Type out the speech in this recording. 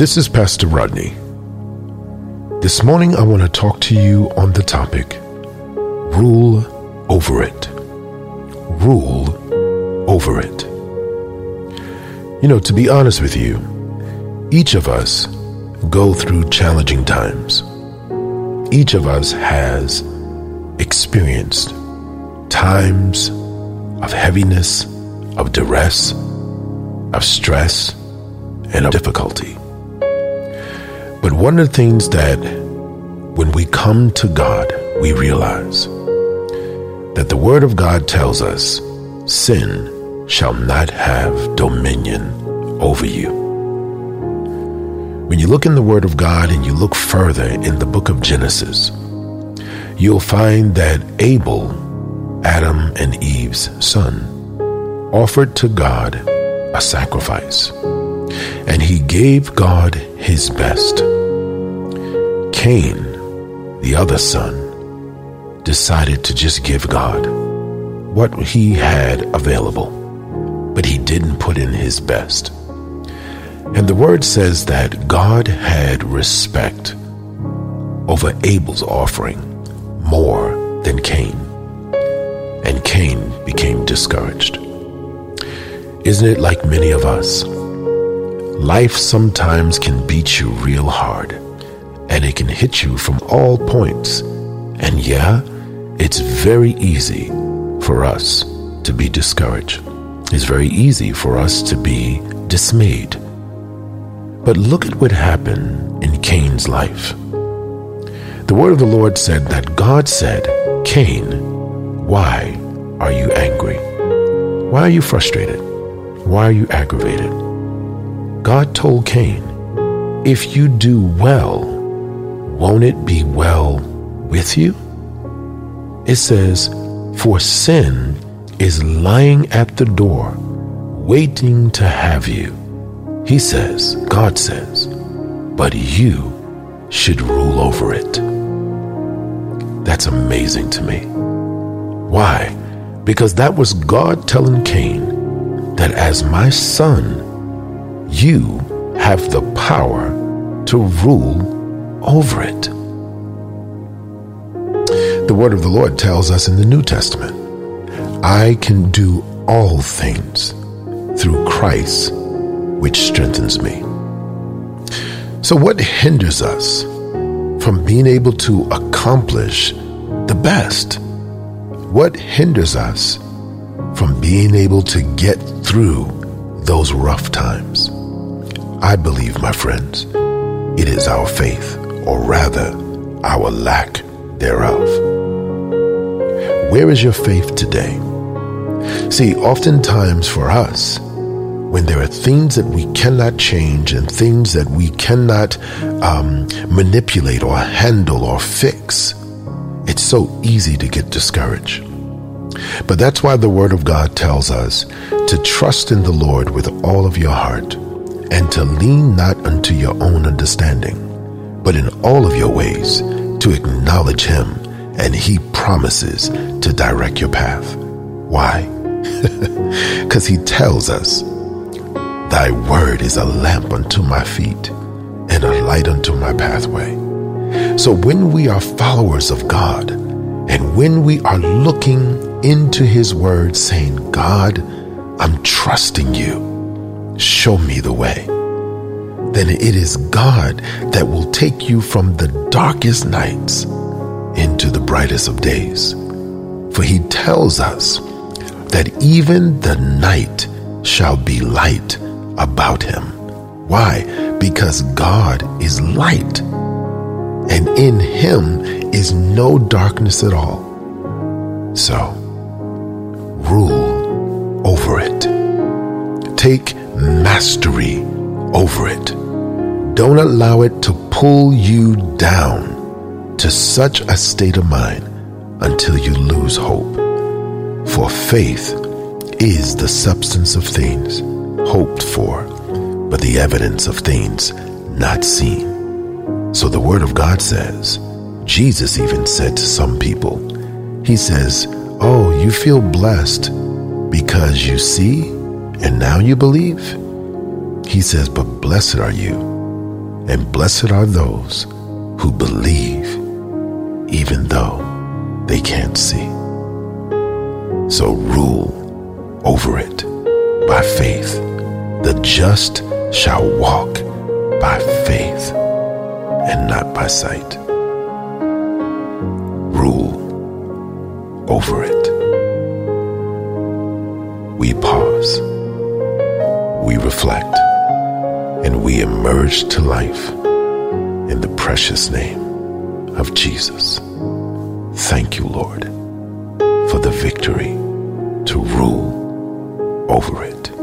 This is Pastor Rodney. This morning I want to talk to you on the topic, rule over it. Rule over it. You know, to be honest with you, each of us go through challenging times. Each of us has experienced times of heaviness, of duress, of stress, and of difficulty. But one of the things that when we come to God, we realize that the Word of God tells us, sin shall not have dominion over you. When you look in the Word of God and you look further in the book of Genesis, you'll find that Abel, Adam and Eve's son, offered to God a sacrifice. And he gave God his best. Cain, the other son, decided to just give God what he had available, but he didn't put in his best. And the word says that God had respect over Abel's offering more than Cain, and Cain became discouraged. Isn't it like many of us? Life sometimes can beat you real hard, and it can hit you from all points. And yeah, it's very easy for us to be discouraged. It's very easy for us to be dismayed. But look at what happened in Cain's life. The word of the Lord said that God said, Cain, why are you angry? Why are you frustrated? Why are you aggravated? God told Cain, if you do well, won't it be well with you? It says, for sin is lying at the door, waiting to have you. He says, God says, but you should rule over it. That's amazing to me. Why? Because that was God telling Cain that as my son, you have the power to rule over it. The word of the Lord tells us in the New Testament, I can do all things through Christ, which strengthens me. So what hinders us from being able to accomplish the best? What hinders us from being able to get through those rough times? I believe, my friends, it is our faith, or rather, our lack thereof. Where is your faith today? See, oftentimes for us, when there are things that we cannot change and things that we cannot manipulate or handle or fix, it's so easy to get discouraged. But that's why the Word of God tells us to trust in the Lord with all of your heart, and to lean not unto your own understanding, but in all of your ways to acknowledge him, and he promises to direct your path. Why? Because he tells us, thy word is a lamp unto my feet and a light unto my pathway. So when we are followers of God, and when we are looking into his word saying, God, I'm trusting you, show me the way, then it is God that will take you from the darkest nights into the brightest of days. For he tells us that even the night shall be light about him. Why? Because God is light, and in him is no darkness at all. So, rule over it. Take mastery over it. Don't allow it to pull you down to such a state of mind until you lose hope. For faith is the substance of things hoped for, but the evidence of things not seen. So the Word of God says, Jesus even said to some people, he says, oh, you feel blessed because you see, and now you believe? He says, but blessed are you And blessed are those who believe even though they can't see. So rule over it by faith. The just shall walk by faith and not by sight. Rule over it. We pause, we reflect, and we emerge to life in the precious name of Jesus. Thank you, Lord, for the victory to rule over it.